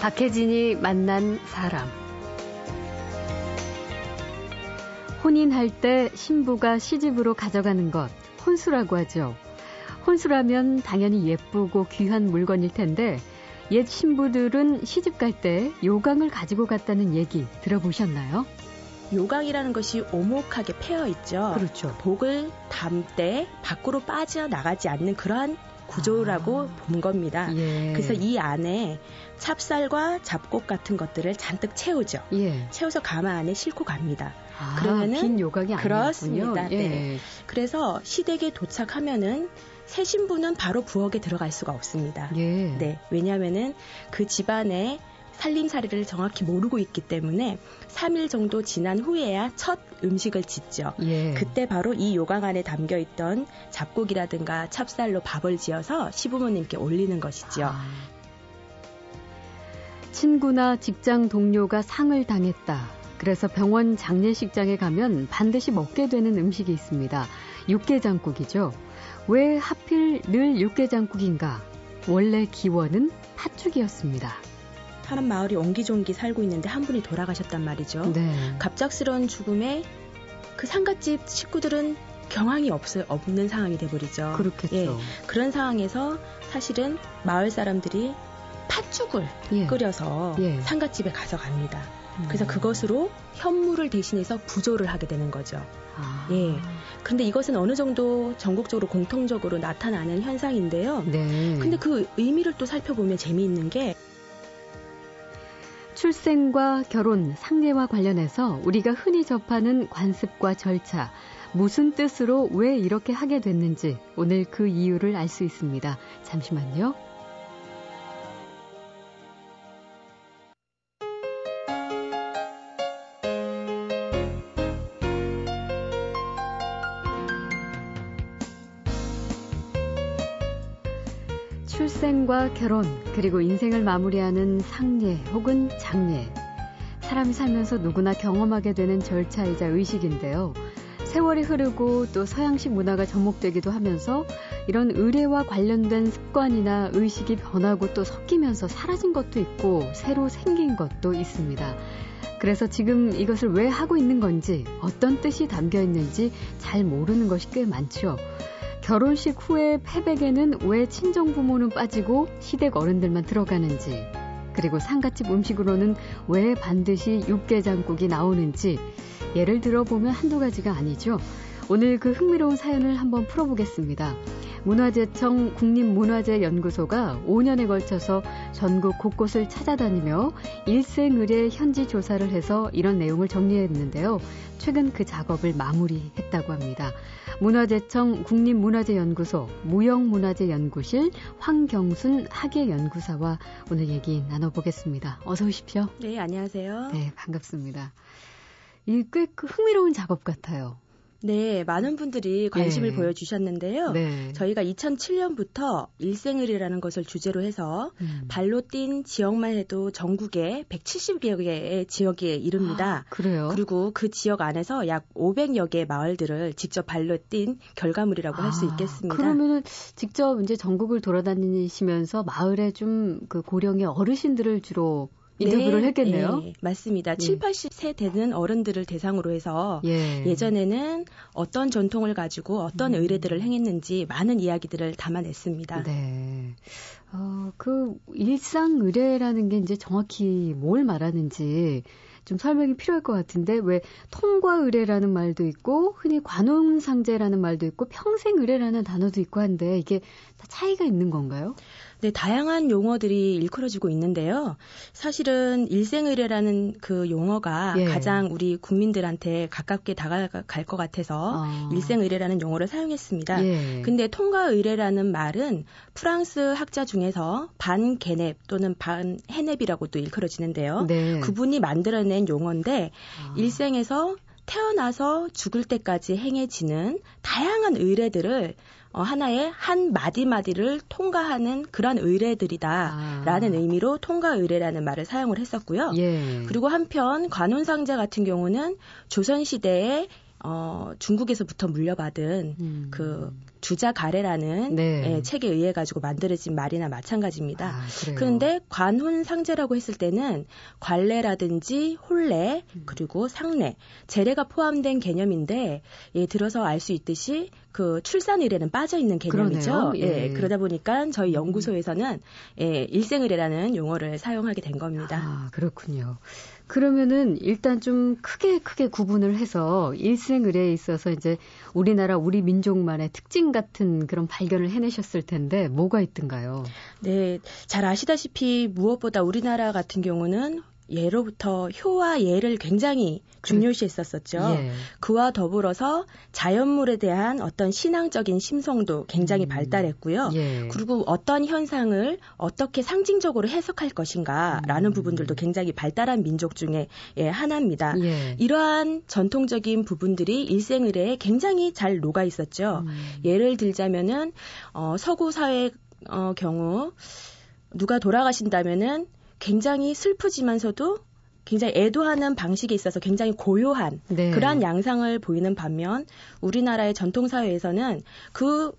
박혜진이 만난 사람. 혼인할 때 신부가 시집으로 가져가는 것, 혼수라고 하죠. 혼수라면 당연히 예쁘고 귀한 물건일 텐데 옛 신부들은 시집 갈 때 요강을 가지고 갔다는 얘기 들어보셨나요? 요강이라는 것이 오목하게 패여 있죠. 그렇죠. 복을 담 때 밖으로 빠져나가지 않는 그러한 구조라고 본 겁니다. 예. 그래서 이 안에 찹쌀과 잡곡 같은 것들을 잔뜩 채우죠. 예. 채워서 가마 안에 싣고 갑니다. 아, 그러면은 긴 요강이 그렇습니다. 예. 네. 그래서 시댁에 도착하면은 새 신부는 바로 부엌에 들어갈 수가 없습니다. 예. 네. 왜냐하면은 그 집안에 살림살이를 정확히 모르고 있기 때문에 3일 정도 지난 후에야 첫 음식을 짓죠. 예. 그때 바로 이 요강 안에 담겨있던 잡곡이라든가 찹쌀로 밥을 지어서 시부모님께 올리는 것이죠. 아. 친구나 직장 동료가 상을 당했다. 그래서 병원 장례식장에 가면 반드시 먹게 되는 음식이 있습니다. 육개장국이죠. 왜 하필 늘 육개장국인가? 원래 기원은 팥죽이었습니다. 사람 마을이 옹기종기 살고 있는데 한 분이 돌아가셨단 말이죠. 네. 갑작스러운 죽음에 그 상갓집 식구들은 경황이 없는 상황이 돼버리죠. 그렇겠죠. 예, 그런 상황에서 사실은 마을 사람들이 팥죽을 끓여서 상갓집에 가져갑니다. 그래서 그것으로 현물을 대신해서 부조를 하게 되는 거죠. 아. 예. 근데 이것은 어느 정도 전국적으로 공통적으로 나타나는 현상인데요. 네. 근데 그 의미를 또 살펴보면 재미있는 게 출생과 결혼, 상례와 관련해서 우리가 흔히 접하는 관습과 절차, 무슨 뜻으로 왜 이렇게 하게 됐는지 오늘 그 이유를 알 수 있습니다. 잠시만요. 출생과 결혼, 그리고 인생을 마무리하는 상례 혹은 장례. 사람이 살면서 누구나 경험하게 되는 절차이자 의식인데요. 세월이 흐르고 또 서양식 문화가 접목되기도 하면서 이런 의례와 관련된 습관이나 의식이 변하고 또 섞이면서 사라진 것도 있고 새로 생긴 것도 있습니다. 그래서 지금 이것을 왜 하고 있는 건지 어떤 뜻이 담겨 있는지 잘 모르는 것이 꽤 많죠. 결혼식 후에 폐백에는 왜 친정부모는 빠지고 시댁 어른들만 들어가는지, 그리고 상갓집 음식으로는 왜 반드시 육개장국이 나오는지 예를 들어보면 한두 가지가 아니죠. 오늘 그 흥미로운 사연을 한번 풀어보겠습니다. 문화재청 국립문화재연구소가 5년에 걸쳐서 전국 곳곳을 찾아다니며 일생의례 현지 조사를 해서 이런 내용을 정리했는데요. 최근 그 작업을 마무리했다고 합니다. 문화재청 국립문화재연구소 무형문화재연구실 황경순 학예연구사와 오늘 얘기 나눠보겠습니다. 어서 오십시오. 네, 안녕하세요. 네, 반갑습니다. 이 꽤 흥미로운 작업 같아요. 네, 많은 분들이 관심을 보여주셨는데요. 네. 저희가 2007년부터 일생의례라는 것을 주제로 해서 발로 뛴 지역만 해도 전국에 170여 개의 지역에 이릅니다. 아, 그래요? 그리고 그 지역 안에서 약 500여 개의 마을들을 직접 발로 뛴 결과물이라고 할 수 있겠습니다. 그러면은 직접 이제 전국을 돌아다니시면서 마을에 좀 그 고령의 어르신들을 주로 인터뷰를 했겠네요. 예, 맞습니다. 7, 80세 되는 어른들을 대상으로 해서 예전에는 어떤 전통을 가지고 어떤 의례들을 행했는지 많은 이야기들을 담아냈습니다. 네. 그 일상 의례라는 게 이제 정확히 뭘 말하는지 좀 설명이 필요할 것 같은데, 왜 통과 의례라는 말도 있고 흔히 관혼상제라는 말도 있고 평생 의례라는 단어도 있고 한데 이게 다 차이가 있는 건가요? 네, 다양한 용어들이 일컬어지고 있는데요. 사실은 일생의례라는 그 용어가 가장 우리 국민들한테 가깝게 다가갈 것 같아서 일생의례라는 용어를 사용했습니다. 근데 통과의례라는 말은 프랑스 학자 중에서 반 게넵 또는 반 헤넵이라고도 일컬어지는데요. 네. 그분이 만들어낸 용어인데 일생에서 태어나서 죽을 때까지 행해지는 다양한 의례들을 하나의 한 마디마디를 통과하는 그런 의례들이다라는 의미로 통과의례라는 말을 사용을 했었고요. 예. 그리고 한편 관혼상제 같은 경우는 조선시대에 중국에서부터 물려받은 그 주자 가래라는 네. 예, 책에 의해 가지고 만들어진 말이나 마찬가지입니다. 아, 그런데 관혼상제라고 했을 때는 관례라든지 혼례 그리고 상례, 재례가 포함된 개념인데 예, 들어서 알 수 있듯이 그 출산의례는 빠져 있는 개념이죠. 예. 예, 그러다 보니까 저희 연구소에서는 예, 일생의례라는 용어를 사용하게 된 겁니다. 아, 그렇군요. 그러면은 일단 좀 크게 구분을 해서 일생의례에 있어서 이제 우리나라 우리 민족만의 특징 같은 그런 발견을 해내셨을 텐데 뭐가 있던가요? 네, 잘 아시다시피 무엇보다 우리나라 같은 경우는 예로부터 효와 예를 굉장히 중요시했었죠. 예. 그와 더불어서 자연물에 대한 어떤 신앙적인 심성도 굉장히 발달했고요. 예. 그리고 어떤 현상을 어떻게 상징적으로 해석할 것인가라는 부분들도 굉장히 발달한 민족 중에 예, 하나입니다. 예. 이러한 전통적인 부분들이 일생의례에 굉장히 잘 녹아 있었죠. 예를 들자면은 서구 사회의 경우 누가 돌아가신다면은 굉장히 슬프지만서도 굉장히 애도하는 방식에 있어서 굉장히 고요한 네. 그러한 양상을 보이는 반면 우리나라의 전통사회에서는 그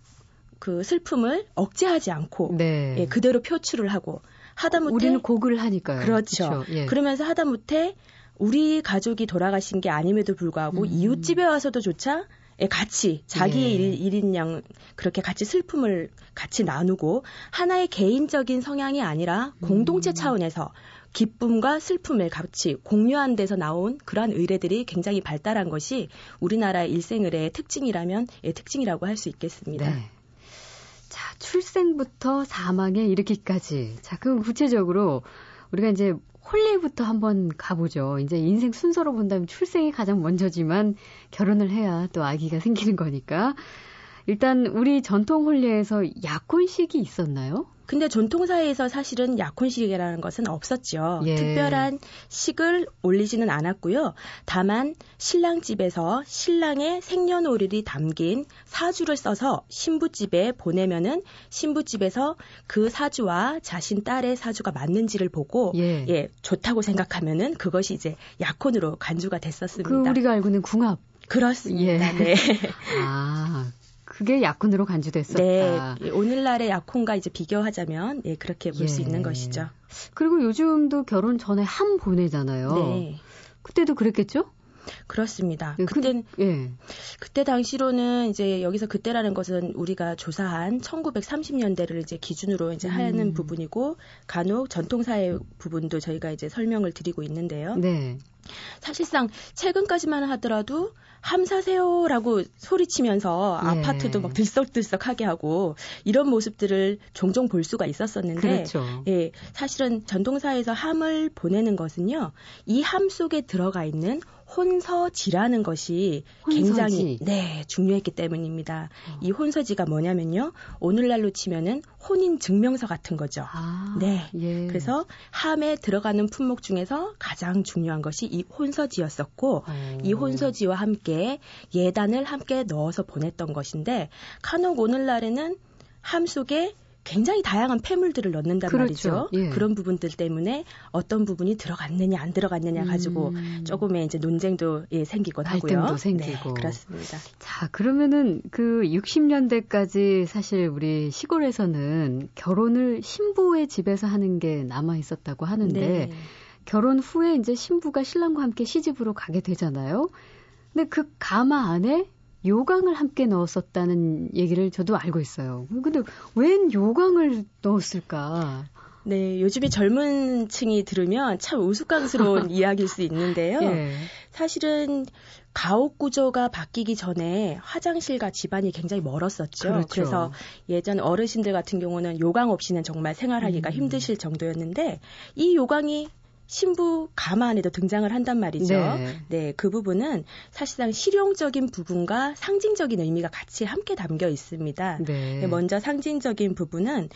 슬픔을 억제하지 않고 네. 예, 그대로 표출을 하고 하다못해 우리는 곡을 하니까요. 그렇죠. 예. 그러면서 하다못해 우리 가족이 돌아가신 게 아님에도 불구하고 이웃집에 와서도조차 같이 자기의 일인 양 그렇게 같이 슬픔을 같이 나누고 하나의 개인적인 성향이 아니라 공동체 차원에서 기쁨과 슬픔을 같이 공유한 데서 나온 그러한 의례들이 굉장히 발달한 것이 우리나라의 일생의례의 특징이라면 예, 특징이라고 할 수 있겠습니다. 네. 자, 출생부터 사망에 이르기까지. 자, 그럼 구체적으로 우리가 이제 혼례부터 한번 가보죠. 이제 인생 순서로 본다면 출생이 가장 먼저지만 결혼을 해야 또 아기가 생기는 거니까. 일단 우리 전통 혼례에서 약혼식이 있었나요? 근데 전통사회에서 사실은 약혼식이라는 것은 없었죠. 예. 특별한 식을 올리지는 않았고요. 다만 신랑집에서 신랑의 생년월일이 담긴 사주를 써서 신부집에 보내면은 신부집에서 그 사주와 자신 딸의 사주가 맞는지를 보고 예, 예 좋다고 생각하면은 그것이 이제 약혼으로 간주가 됐었습니다. 그 우리가 알고 있는 궁합. 그렇습니다. 예. 네. 아. 그게 약혼으로 간주됐었다. 네, 오늘날의 약혼과 이제 비교하자면 예, 그렇게 볼 수 있는 것이죠. 그리고 요즘도 결혼 전에 함 보내잖아요. 네. 그때도 그랬겠죠? 그렇습니다. 네, 그때 당시로는 이제 여기서 그때라는 것은 우리가 조사한 1930년대를 이제 기준으로 이제 하는 부분이고 간혹 전통사회 부분도 저희가 이제 설명을 드리고 있는데요. 네. 사실상 최근까지만 하더라도 함사세요라고 소리치면서 예. 아파트도 막 들썩들썩하게 하고 이런 모습들을 종종 볼 수가 있었었는데 그렇죠. 예, 사실은 전통사에서 함을 보내는 것은요. 이 함 속에 들어가 있는 혼서지라는 것이 굉장히 네, 중요했기 때문입니다. 이 혼서지가 뭐냐면요. 오늘날로 치면은 혼인 증명서 같은 거죠. 아, 네. 예. 그래서 함에 들어가는 품목 중에서 가장 중요한 것이 이 혼서지였었고 이 혼서지와 함께 예단을 함께 넣어서 보냈던 것인데 간혹 오늘날에는 함 속에 굉장히 다양한 폐물들을 넣는단 그렇죠. 말이죠. 예. 그런 부분들 때문에 어떤 부분이 들어갔느냐 안 들어갔느냐 가지고 조금의 이제 논쟁도 예, 생기곤 하고요. 갈등도 생기고. 네, 그렇습니다. 자, 그러면은 그 60년대까지 사실 우리 시골에서는 결혼을 신부의 집에서 하는 게 남아 있었다고 하는데 네. 결혼 후에 이제 신부가 신랑과 함께 시집으로 가게 되잖아요. 근데 그 가마 안에 요강을 함께 넣었었다는 얘기를 저도 알고 있어요. 근데 웬 요강을 넣었을까? 네, 요즘에 젊은 층이 들으면 참 우스꽝스러운 이야기일 수 있는데요. 예. 사실은 가옥 구조가 바뀌기 전에 화장실과 집안이 굉장히 멀었었죠. 그렇죠. 그래서 예전 어르신들 같은 경우는 요강 없이는 정말 생활하기가 힘드실 정도였는데 이 요강이 신부 가마 안에도 등장을 한단 말이죠. 네. 네, 그 부분은 사실상 실용적인 부분과 상징적인 의미가 같이 함께 담겨 있습니다. 네. 먼저 상징적인 부분은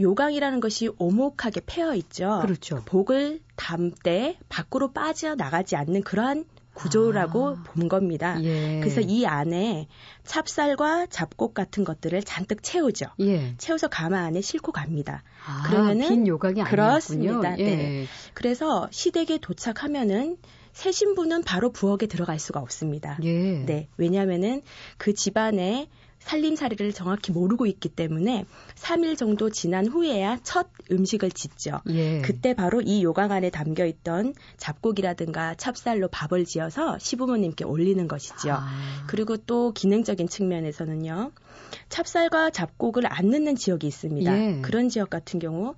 요강이라는 것이 오목하게 패여 있죠. 그렇죠. 복을 담 때 밖으로 빠져나가지 않는 그러한 구조라고 본 겁니다. 예. 그래서 이 안에 찹쌀과 잡곡 같은 것들을 잔뜩 채우죠. 예. 채워서 가마 안에 싣고 갑니다. 아, 그러면은 긴 요강이 아니었군요. 그렇습니다. 예. 네. 그래서 시댁에 도착하면은 새 신부는 바로 부엌에 들어갈 수가 없습니다. 예. 네. 왜냐하면은 그 집안에 살림살이를 정확히 모르고 있기 때문에 3일 정도 지난 후에야 첫 음식을 짓죠. 예. 그때 바로 이 요강 안에 담겨있던 잡곡이라든가 찹쌀로 밥을 지어서 시부모님께 올리는 것이죠. 아. 그리고 또 기능적인 측면에서는요. 찹쌀과 잡곡을 안 넣는 지역이 있습니다. 예. 그런 지역 같은 경우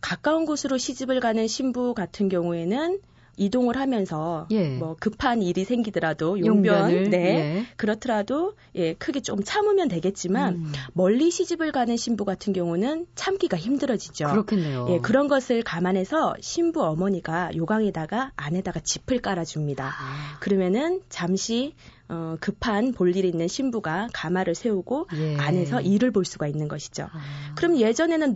가까운 곳으로 시집을 가는 신부 같은 경우에는 이동을 하면서 예. 뭐 급한 일이 생기더라도 용변을 네. 예. 그렇더라도 예, 크게 좀 참으면 되겠지만 멀리 시집을 가는 신부 같은 경우는 참기가 힘들어지죠. 그렇겠네요. 예, 그런 것을 감안해서 신부 어머니가 요강에다가 안에다가 짚을 깔아줍니다. 아. 그러면은 잠시 급한 볼일이 있는 신부가 가마를 세우고 예. 안에서 일을 볼 수가 있는 것이죠. 아. 그럼 예전에는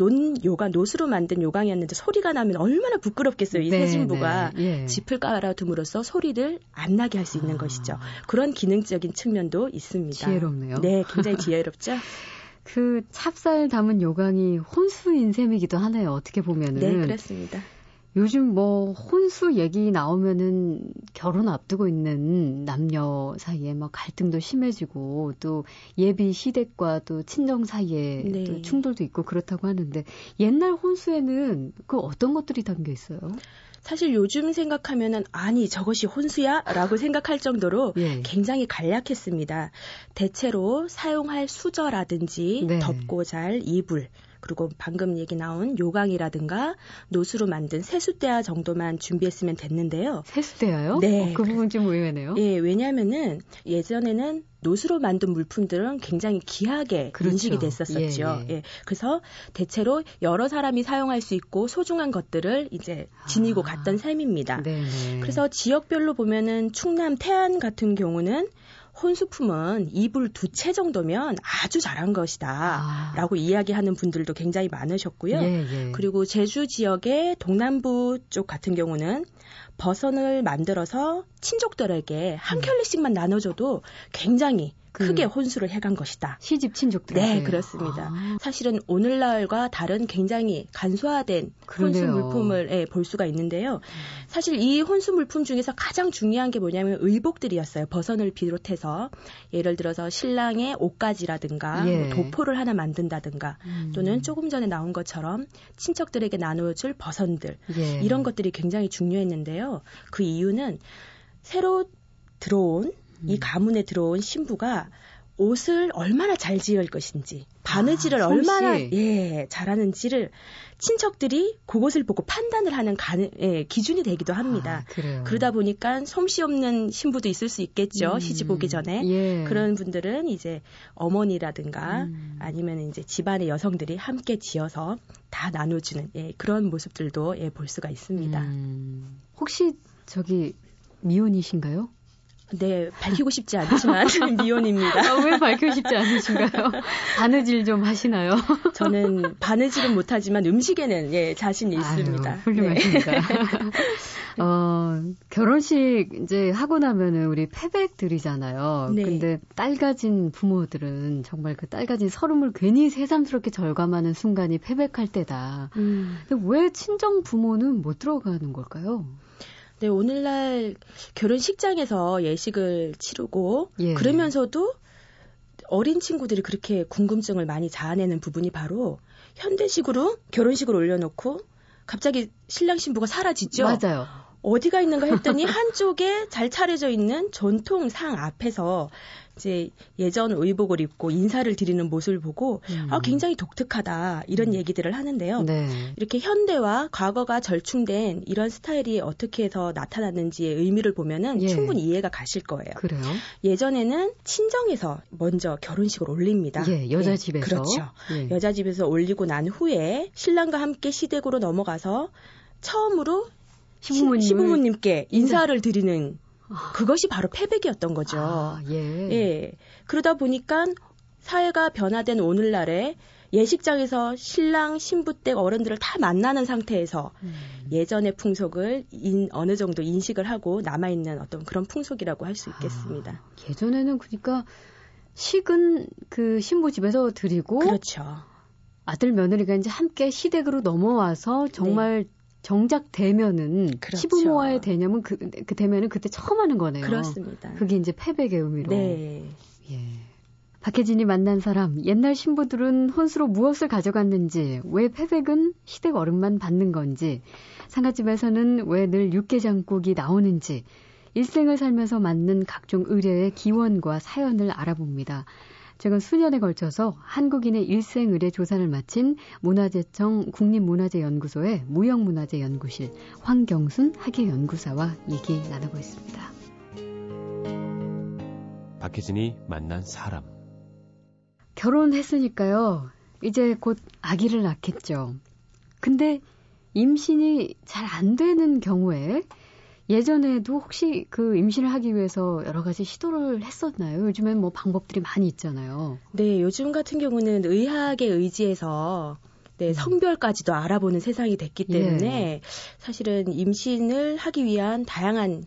노수로 만든 요강이었는데 소리가 나면 얼마나 부끄럽겠어요. 이 네, 새신부가 네. 예. 짚을 깔아둠으로써 소리를 안 나게 할 수 있는 것이죠. 그런 기능적인 측면도 있습니다. 지혜롭네요. 네, 굉장히 지혜롭죠. 그 찹쌀 담은 요강이 혼수인 셈이기도 하네요. 어떻게 보면은. 네, 그렇습니다. 요즘 뭐 혼수 얘기 나오면은 결혼 앞두고 있는 남녀 사이에 막 갈등도 심해지고 또 예비 시댁과 또 친정 사이에 네. 또 충돌도 있고 그렇다고 하는데 옛날 혼수에는 그 어떤 것들이 담겨 있어요? 사실 요즘 생각하면은 아니 저것이 혼수야? 라고 생각할 정도로 예. 굉장히 간략했습니다. 대체로 사용할 수저라든지 네. 덮고 잘 이불 그리고 방금 얘기 나온 요강이라든가 노수로 만든 세숫대야 정도만 준비했으면 됐는데요. 세숫대야요? 네. 그 부분 좀 의외네요. 예, 왜냐하면은 예전에는 노수로 만든 물품들은 굉장히 귀하게 그렇죠. 인식이 됐었었죠. 예, 예. 예, 그래서 대체로 여러 사람이 사용할 수 있고 소중한 것들을 이제 지니고 갔던 셈입니다. 네. 그래서 지역별로 보면은 충남 태안 같은 경우는 혼수품은 이불 2채 정도면 아주 잘한 것이다 라고 이야기하는 분들도 굉장히 많으셨고요. 예, 예. 그리고 제주 지역의 동남부 쪽 같은 경우는 버선을 만들어서 친족들에게 한 켤레씩만 나눠줘도 굉장히 크게 혼수를 해간 것이다. 시집 친족들. 네, 그렇습니다. 아. 사실은 오늘날과 다른 굉장히 간소화된 그러네요. 혼수 물품을 예, 볼 수가 있는데요. 사실 이 혼수 물품 중에서 가장 중요한 게 뭐냐면 의복들이었어요. 버선을 비롯해서 예를 들어서 신랑의 옷가지라든가 예. 뭐 도포를 하나 만든다든가 또는 조금 전에 나온 것처럼 친척들에게 나눠줄 버선들 예. 이런 것들이 굉장히 중요했는데요. 그 이유는 새로 들어온 이 가문에 들어온 신부가 옷을 얼마나 잘 지을 것인지 바느질을 얼마나 예, 잘하는지를 친척들이 그것을 보고 판단을 하는 기준이 되기도 합니다. 그러다 보니까 솜씨 없는 신부도 있을 수 있겠죠. 시집 오기 전에. 예. 그런 분들은 이제 어머니라든가 아니면 이제 집안의 여성들이 함께 지어서 다 나눠주는 예, 그런 모습들도 예, 볼 수가 있습니다. 혹시 저기 미혼이신가요? 네, 밝히고 싶지 않지만 미혼입니다. 왜 밝히고 싶지 않으신가요? 바느질 좀 하시나요? 저는 바느질은 못하지만 음식에는 예, 자신이 있습니다. 훌륭하십니다. 네. 결혼식 이제 하고 나면은 우리 패백들이잖아요. 네. 근데 딸 가진 부모들은 정말 그 딸 가진 서름을 괜히 새삼스럽게 절감하는 순간이 패백할 때다. 근데 왜 친정 부모는 못 들어가는 걸까요? 네, 오늘날 결혼식장에서 예식을 치르고 예. 그러면서도 어린 친구들이 그렇게 궁금증을 많이 자아내는 부분이 바로 현대식으로 결혼식을 올려놓고 갑자기 신랑 신부가 사라지죠. 맞아요. 어디가 있는가 했더니 한쪽에 잘 차려져 있는 전통 상 앞에서 이제 예전 의복을 입고 인사를 드리는 모습을 보고 아, 굉장히 독특하다 이런 얘기들을 하는데요. 네. 이렇게 현대와 과거가 절충된 이런 스타일이 어떻게 해서 나타났는지의 의미를 보면은 예. 충분히 이해가 가실 거예요. 그래요? 예전에는 친정에서 먼저 결혼식을 올립니다. 예, 여자 집에서. 예, 그렇죠. 예. 여자 집에서 올리고 난 후에 신랑과 함께 시댁으로 넘어가서 처음으로 시부모님께 인사를 드리는 그것이 바로 패백이었던 거죠. 아, 예. 예. 그러다 보니까 사회가 변화된 오늘날에 예식장에서 신랑, 신부댁 어른들을 다 만나는 상태에서 예전의 풍속을 어느 정도 인식을 하고 남아있는 어떤 그런 풍속이라고 할 수 있겠습니다. 아, 예전에는 그러니까 식은 그 신부 집에서 드리고 그렇죠. 아들, 며느리가 이제 함께 시댁으로 넘어와서 정말 네. 정작 대면은 그렇죠. 시부모와의 대면은 그 대면은 그때 처음 하는 거네요. 그렇습니다. 그게 이제 패백의 의미로. 네. 예. 박혜진이 만난 사람, 옛날 신부들은 혼수로 무엇을 가져갔는지, 왜 패백은 시댁 어른만 받는 건지, 상가집에서는 왜 늘 육개장국이 나오는지, 일생을 살면서 맞는 각종 의례의 기원과 사연을 알아봅니다. 최근 수년에 걸쳐서 한국인의 일생 의례 조사를 마친 문화재청 국립문화재연구소의 무형문화재연구실 황경순 학예연구사와 얘기 나누고 있습니다. 박혜진이 만난 사람. 결혼했으니까요. 이제 곧 아기를 낳겠죠. 근데 임신이 잘 안 되는 경우에 예전에도 혹시 그 임신을 하기 위해서 여러 가지 시도를 했었나요? 요즘엔 뭐 방법들이 많이 있잖아요. 네, 요즘 같은 경우는 의학에 의지해서 성별까지도 알아보는 세상이 됐기 때문에 사실은 임신을 하기 위한 다양한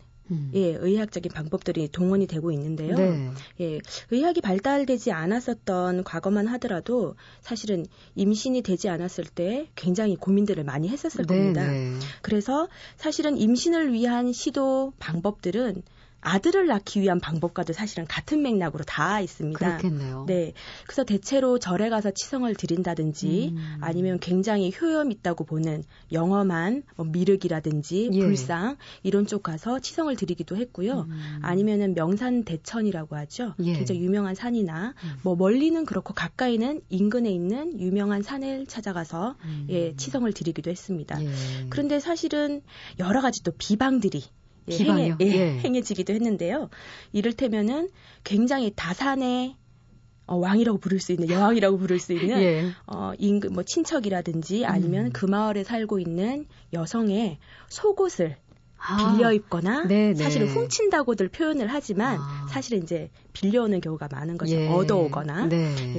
의학적인 방법들이 동원이 되고 있는데요. 네. 예, 의학이 발달되지 않았었던 과거만 하더라도 사실은 임신이 되지 않았을 때 굉장히 고민들을 많이 했었을 겁니다. 그래서 사실은 임신을 위한 시도 방법들은 아들을 낳기 위한 방법과도 사실은 같은 맥락으로 다 있습니다. 그렇겠네요. 네, 그래서 대체로 절에 가서 치성을 드린다든지 아니면 굉장히 효염 있다고 보는 영험한 뭐 미륵이라든지 불상 이런 쪽 가서 치성을 드리기도 했고요. 아니면은 명산 대천이라고 하죠. 굉장히 유명한 산이나 뭐 멀리는 그렇고 가까이는 인근에 있는 유명한 산을 찾아가서 치성을 드리기도 했습니다. 그런데 사실은 여러 가지 또 비방들이 행해지기도 했는데요. 이를테면은 굉장히 다산의 왕이라고 부를 수 있는, 여왕이라고 부를 수 있는 인근 뭐 친척이라든지 아니면 그 마을에 살고 있는 여성의 속옷을 빌려 입거나 사실은 훔친다고들 표현을 하지만 사실은 이제 빌려오는 경우가 많은 거죠. 얻어오거나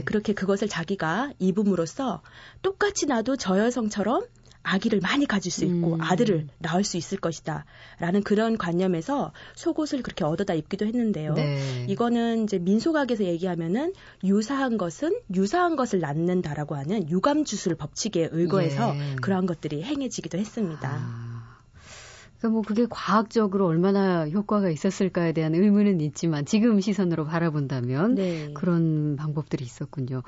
그렇게 그것을 자기가 입음으로써 똑같이 나도 저 여성처럼 아기를 많이 가질 수 있고 아들을 낳을 수 있을 것이다 라는 그런 관념에서 속옷을 그렇게 얻어다 입기도 했는데요. 이거는 이제 민속학에서 얘기하면은 유사한 것을 낳는다라고 하는 유감주술 법칙에 의거해서 그러한 것들이 행해지기도 했습니다. 그러니까 뭐 그게 과학적으로 얼마나 효과가 있었을까에 대한 의문은 있지만 지금 시선으로 바라본다면 그런 방법들이 있었군요.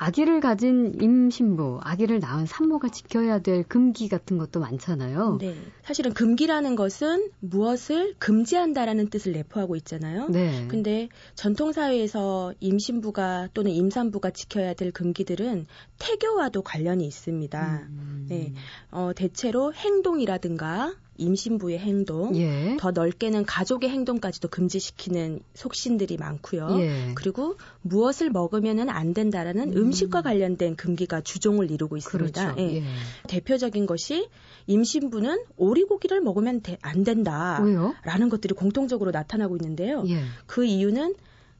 아기를 가진 임신부, 아기를 낳은 산모가 지켜야 될 금기 같은 것도 많잖아요. 사실은 금기라는 것은 무엇을 금지한다라는 뜻을 내포하고 있잖아요. 근데 전통사회에서 임신부가 또는 임산부가 지켜야 될 금기들은 태교와도 관련이 있습니다. 대체로 행동이라든가 임신부의 행동, 더 넓게는 가족의 행동까지도 금지시키는 속신들이 많고요. 그리고 무엇을 먹으면 안 된다라는 음식과 관련된 금기가 주종을 이루고 있습니다. 대표적인 것이 임신부는 오리고기를 먹으면 안 된다라는 왜요? 것들이 공통적으로 나타나고 있는데요. 그 이유는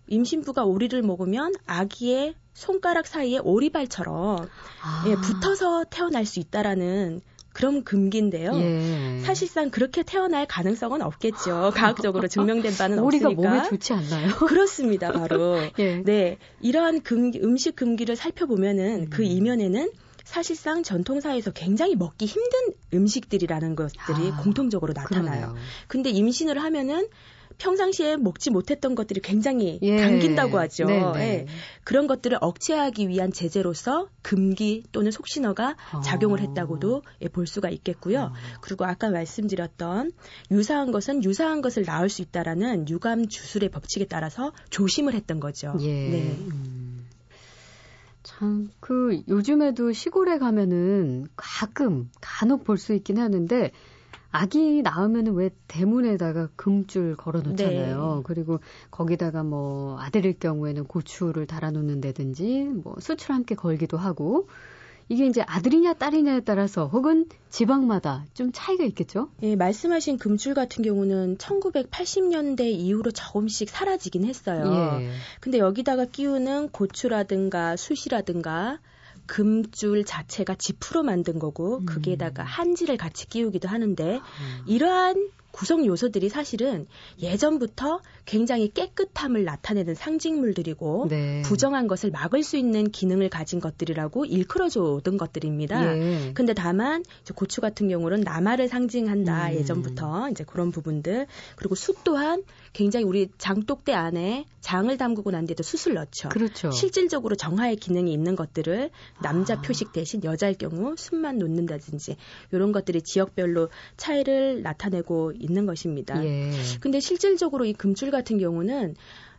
임신부가 오리를 먹으면 아기의 손가락 사이에 오리발처럼 붙어서 태어날 수 있다라는 그런 금기인데요. 사실상 그렇게 태어날 가능성은 없겠죠. 과학적으로 증명된 바는 오리가 없으니까. 몸에 좋지 않나요? 그렇습니다. 바로. 이러한 음식 금기를 살펴보면은 그 이면에는 사실상 전통사회에서 굉장히 먹기 힘든 음식들이라는 것들이 공통적으로 나타나요. 근데 임신을 하면은 평상시에 먹지 못했던 것들이 굉장히 당긴다고 하죠. 그런 것들을 억제하기 위한 제재로서 금기 또는 속신어가 작용을 했다고도 볼 수가 있겠고요. 그리고 아까 말씀드렸던 유사한 것은 유사한 것을 낳을 수 있다라는 유감 주술의 법칙에 따라서 조심을 했던 거죠. 참, 요즘에도 시골에 가면은 간혹 볼 수 있긴 하는데 아기 낳으면 왜 대문에다가 금줄 걸어놓잖아요. 그리고 거기다가 뭐 아들일 경우에는 고추를 달아놓는다든지 뭐 수출 함께 걸기도 하고 이게 이제 아들이냐 딸이냐에 따라서 혹은 지방마다 좀 차이가 있겠죠? 말씀하신 금줄 같은 경우는 1980년대 이후로 조금씩 사라지긴 했어요. 근데 여기다가 끼우는 고추라든가 숯이라든가 금줄 자체가 지프로 만든 거고 거기에다가 한지를 같이 끼우기도 하는데 이러한 구성 요소들이 사실은 예전부터 굉장히 깨끗함을 나타내는 상징물들이고 네. 부정한 것을 막을 수 있는 기능을 가진 것들이라고 일컬어줬던 것들입니다. 예. 근데 다만 이제 고추 같은 경우는 남하를 상징한다. 예전부터 이제 그런 부분들. 그리고 숯 또한 굉장히 우리 장독대 안에 장을 담그고 난 뒤에도 숯을 넣죠. 그렇죠. 실질적으로 정화의 기능이 있는 것들을 남자 표식 대신 여자일 경우 숯만 놓는다든지 이런 것들이 지역별로 차이를 나타내고 있는 것입니다. 예. 근데 실질적으로 이 금줄 같은 경우는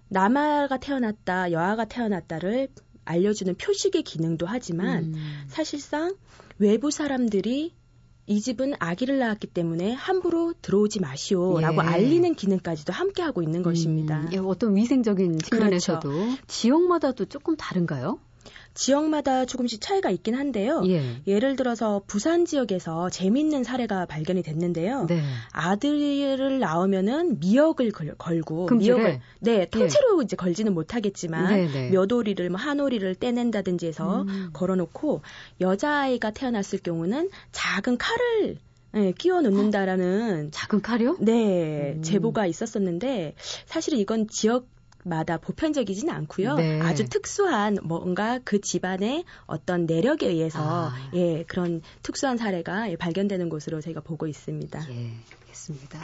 남아가 태어났다, 여아가 태어났다를 알려주는 표식의 기능도 하지만 사실상 외부 사람들이 이 집은 아기를 낳았기 때문에 함부로 들어오지 마시오라고 예. 알리는 기능까지도 함께 하고 있는 것입니다. 어떤 위생적인 측면에서도. 그렇죠. 지역마다도 조금 다른가요? 지역마다 조금씩 차이가 있긴 한데요. 예. 예를 들어서 부산 지역에서 재미있는 사례가 발견이 됐는데요. 네. 아들을 낳으면은 미역을 걸고 금지래. 미역을 통째로 이제 걸지는 못하겠지만 몇 오리를 한 오리를 떼낸다든지 해서 걸어놓고 여자아이가 태어났을 경우는 작은 칼을 끼워 놓는다라는 작은 칼이요? 네, 제보가 있었었는데 사실은 이건 지역마다 보편적이지는 않고요. 네. 아주 특수한 뭔가 그 집안의 어떤 내력에 의해서 그런 특수한 사례가 발견되는 것으로 저희가 보고 있습니다. 예, 알겠습니다.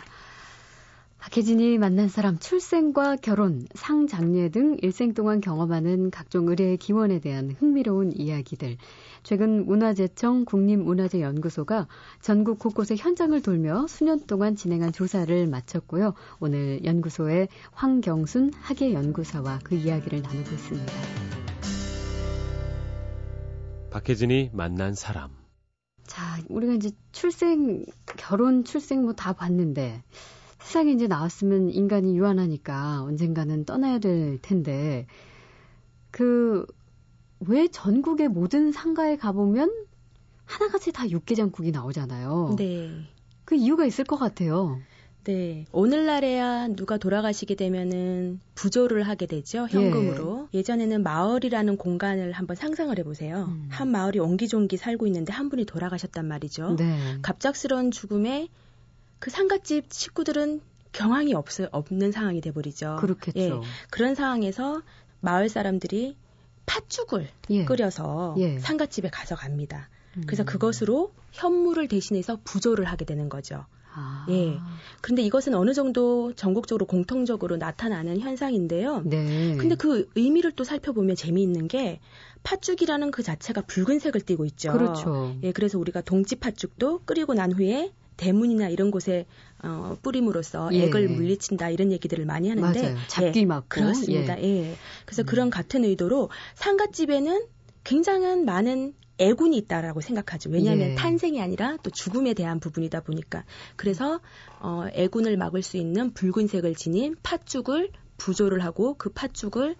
박혜진이 만난 사람, 출생과 결혼, 상장례 등 일생 동안 경험하는 각종 의례의 기원에 대한 흥미로운 이야기들. 최근 문화재청 국립문화재연구소가 전국 곳곳의 현장을 돌며 수년 동안 진행한 조사를 마쳤고요. 오늘 연구소의 황경순 학예연구사와 그 이야기를 나누고 있습니다. 박혜진이 만난 사람. 자, 우리가 이제 출생, 결혼, 출생 뭐 다 봤는데 세상에 이제 나왔으면 인간이 유한하니까 언젠가는 떠나야 될 텐데 왜 전국의 모든 상가에 가보면 하나같이 다 육개장국이 나오잖아요. 네. 그 이유가 있을 것 같아요. 네. 오늘날에야 누가 돌아가시게 되면은 부조를 하게 되죠. 현금으로. 예. 예전에는 마을이라는 공간을 한번 상상을 해보세요. 한 마을이 옹기종기 살고 있는데 한 분이 돌아가셨단 말이죠. 네. 갑작스러운 죽음에 그 상갓집 식구들은 경황이 없는 상황이 돼버리죠. 그렇겠죠. 예, 그런 상황에서 마을 사람들이 팥죽을 끓여서 상갓집에 가져갑니다. 그래서 그것으로 현물을 대신해서 부조를 하게 되는 거죠. 예. 그런데 이것은 어느 정도 전국적으로 공통적으로 나타나는 현상인데요. 네. 근데 그 의미를 또 살펴보면 재미있는 게 팥죽이라는 그 자체가 붉은색을 띠고 있죠. 그렇죠. 예. 그래서 우리가 동지 팥죽도 끓이고 난 후에 대문이나 이런 곳에 뿌림으로써 액을 물리친다 이런 얘기들을 많이 하는데 잡귀 맞고 그렇습니다. 그래서 그런 같은 의도로 상갓집에는 굉장한 많은 애군이 있다라고 생각하죠. 왜냐하면 탄생이 아니라 또 죽음에 대한 부분이다 보니까 그래서 애군을 막을 수 있는 붉은색을 지닌 팥죽을 부조를 하고 그 팥죽을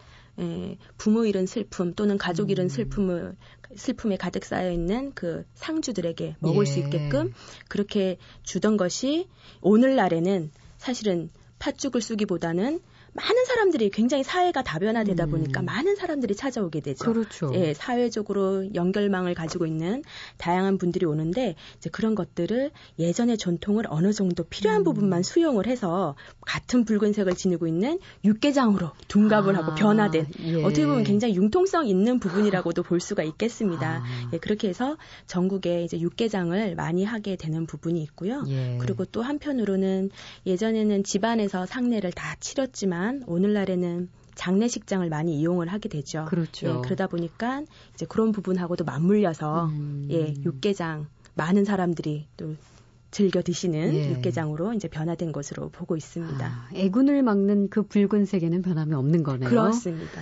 부모 잃은 슬픔 또는 가족 잃은 슬픔에 가득 쌓여 있는 그 상주들에게 먹을 수 있게끔 그렇게 주던 것이 오늘날에는 사실은 팥죽을 쓰기보다는 많은 사람들이 굉장히 사회가 다변화되다 보니까 많은 사람들이 찾아오게 되죠. 그렇죠. 예, 사회적으로 연결망을 가지고 있는 다양한 분들이 오는데 이제 그런 것들을 예전의 전통을 어느 정도 필요한 부분만 수용을 해서 같은 붉은색을 지니고 있는 육개장으로 둔갑을 하고 변화된 어떻게 보면 굉장히 융통성 있는 부분이라고도 볼 수가 있겠습니다. 예, 그렇게 해서 전국에 이제 육개장을 많이 하게 되는 부분이 있고요. 그리고 또 한편으로는 예전에는 집안에서 상례를 다 치렀지만 오늘날에는 장례식장을 많이 이용을 하게 되죠. 그렇죠. 예, 그러다 보니까 이제 그런 부분하고도 맞물려서 육개장 많은 사람들이 또 즐겨 드시는 육개장으로 이제 변화된 것으로 보고 있습니다. 애군을 막는 그 붉은색에는 변함이 없는 거네요. 그렇습니다.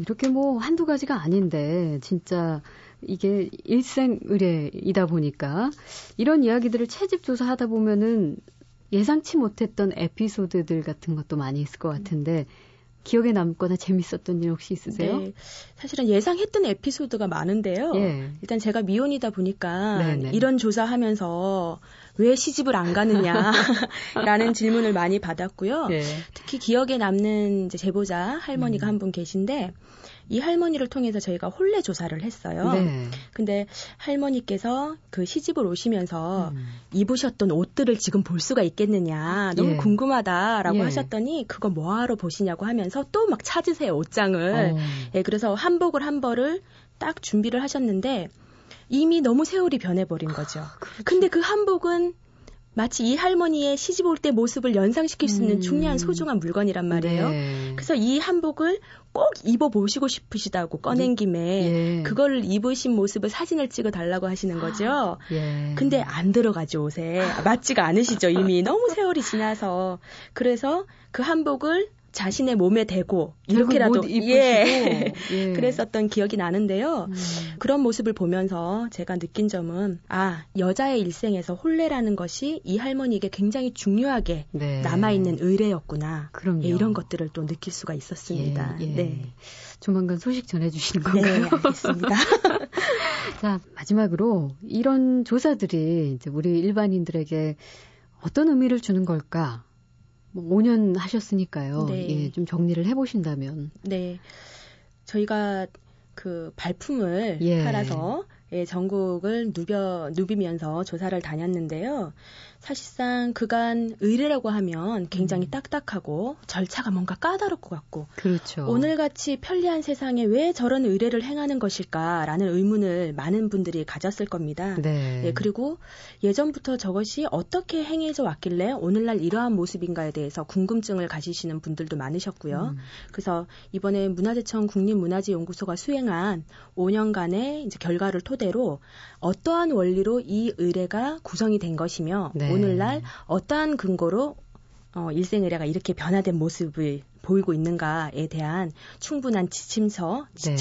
이렇게 뭐 한두 가지가 아닌데 진짜 이게 일생 의례이다 보니까 이런 이야기들을 채집 조사하다 보면은 예상치 못했던 에피소드들 같은 것도 많이 있을 것 같은데 기억에 남거나 재밌었던 일 혹시 있으세요? 네. 사실은 예상했던 에피소드가 많은데요. 일단 제가 미혼이다 보니까 이런 조사하면서 왜 시집을 안 가느냐라는 질문을 많이 받았고요. 네. 특히 기억에 남는 이제 제보자 할머니가 한 분 계신데 이 할머니를 통해서 저희가 혼례 조사를 했어요. 네. 근데 할머니께서 그 시집을 오시면서 입으셨던 옷들을 지금 볼 수가 있겠느냐 너무 예. 궁금하다라고 예. 하셨더니 그거 뭐하러 보시냐고 하면서 또 막 찾으세요 옷장을. 예, 그래서 한복을 한 벌을 딱 준비를 하셨는데 이미 너무 세월이 변해버린 거죠. 그렇죠. 근데 그 한복은 마치 이 할머니의 시집 올 때 모습을 연상시킬 수 있는 중요한 소중한 물건이란 말이에요. 네. 그래서 이 한복을 꼭 입어보시고 싶으시다고 꺼낸 김에 예. 그걸 입으신 모습을 사진을 찍어달라고 하시는 거죠. 예. 근데 안 들어가죠, 옷에. 맞지가 않으시죠, 이미. 너무 세월이 지나서. 그래서 그 한복을 자신의 몸에 대고 이렇게라도 예. 예. 그랬었던 기억이 나는데요. 그런 모습을 보면서 제가 느낀 점은 아 여자의 일생에서 혼례라는 것이 이 할머니에게 굉장히 중요하게 네. 남아있는 의례였구나. 그럼요. 예, 이런 것들을 또 느낄 수가 있었습니다. 예, 예. 네. 조만간 소식 전해주시는 건가요? 네, 알겠습니다. 자 마지막으로 이런 조사들이 이제 우리 일반인들에게 어떤 의미를 주는 걸까? 5년 하셨으니까요. 네. 예, 좀 정리를 해보신다면. 네. 저희가 그 발품을 예. 팔아서 예, 전국을 누비면서 조사를 다녔는데요. 사실상 그간 의례라고 하면 굉장히 딱딱하고 절차가 뭔가 까다롭 것 같고 그렇죠. 오늘같이 편리한 세상에 왜 저런 의례를 행하는 것일까라는 의문을 많은 분들이 가졌을 겁니다. 네. 예, 그리고 예전부터 저것이 어떻게 행해져 왔길래 오늘날 이러한 모습인가에 대해서 궁금증을 가지시는 분들도 많으셨고요. 그래서 이번에 문화재청 국립문화재연구소가 수행한 5년간의 이제 결과를 토대로 어떠한 원리로 이 의례가 구성이 된 것이며 네. 오늘날 어떠한 근거로 일생 의례가 이렇게 변화된 모습을 보이고 있는가에 대한 충분한 지침서 네.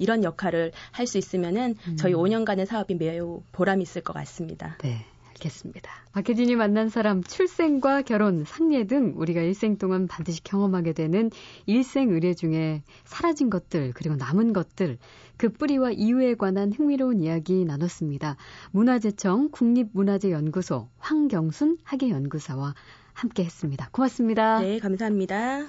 이런 역할을 할 수 있으면은 저희 5년간의 사업이 매우 보람 있을 것 같습니다. 네, 알겠습니다. 박혜진이 만난 사람 출생과 결혼, 상례 등 우리가 일생 동안 반드시 경험하게 되는 일생 의례 중에 사라진 것들 그리고 남은 것들 그 뿌리와 이유에 관한 흥미로운 이야기 나눴습니다. 문화재청 국립문화재연구소 황경순 학예연구사와 함께했습니다. 고맙습니다. 네, 감사합니다.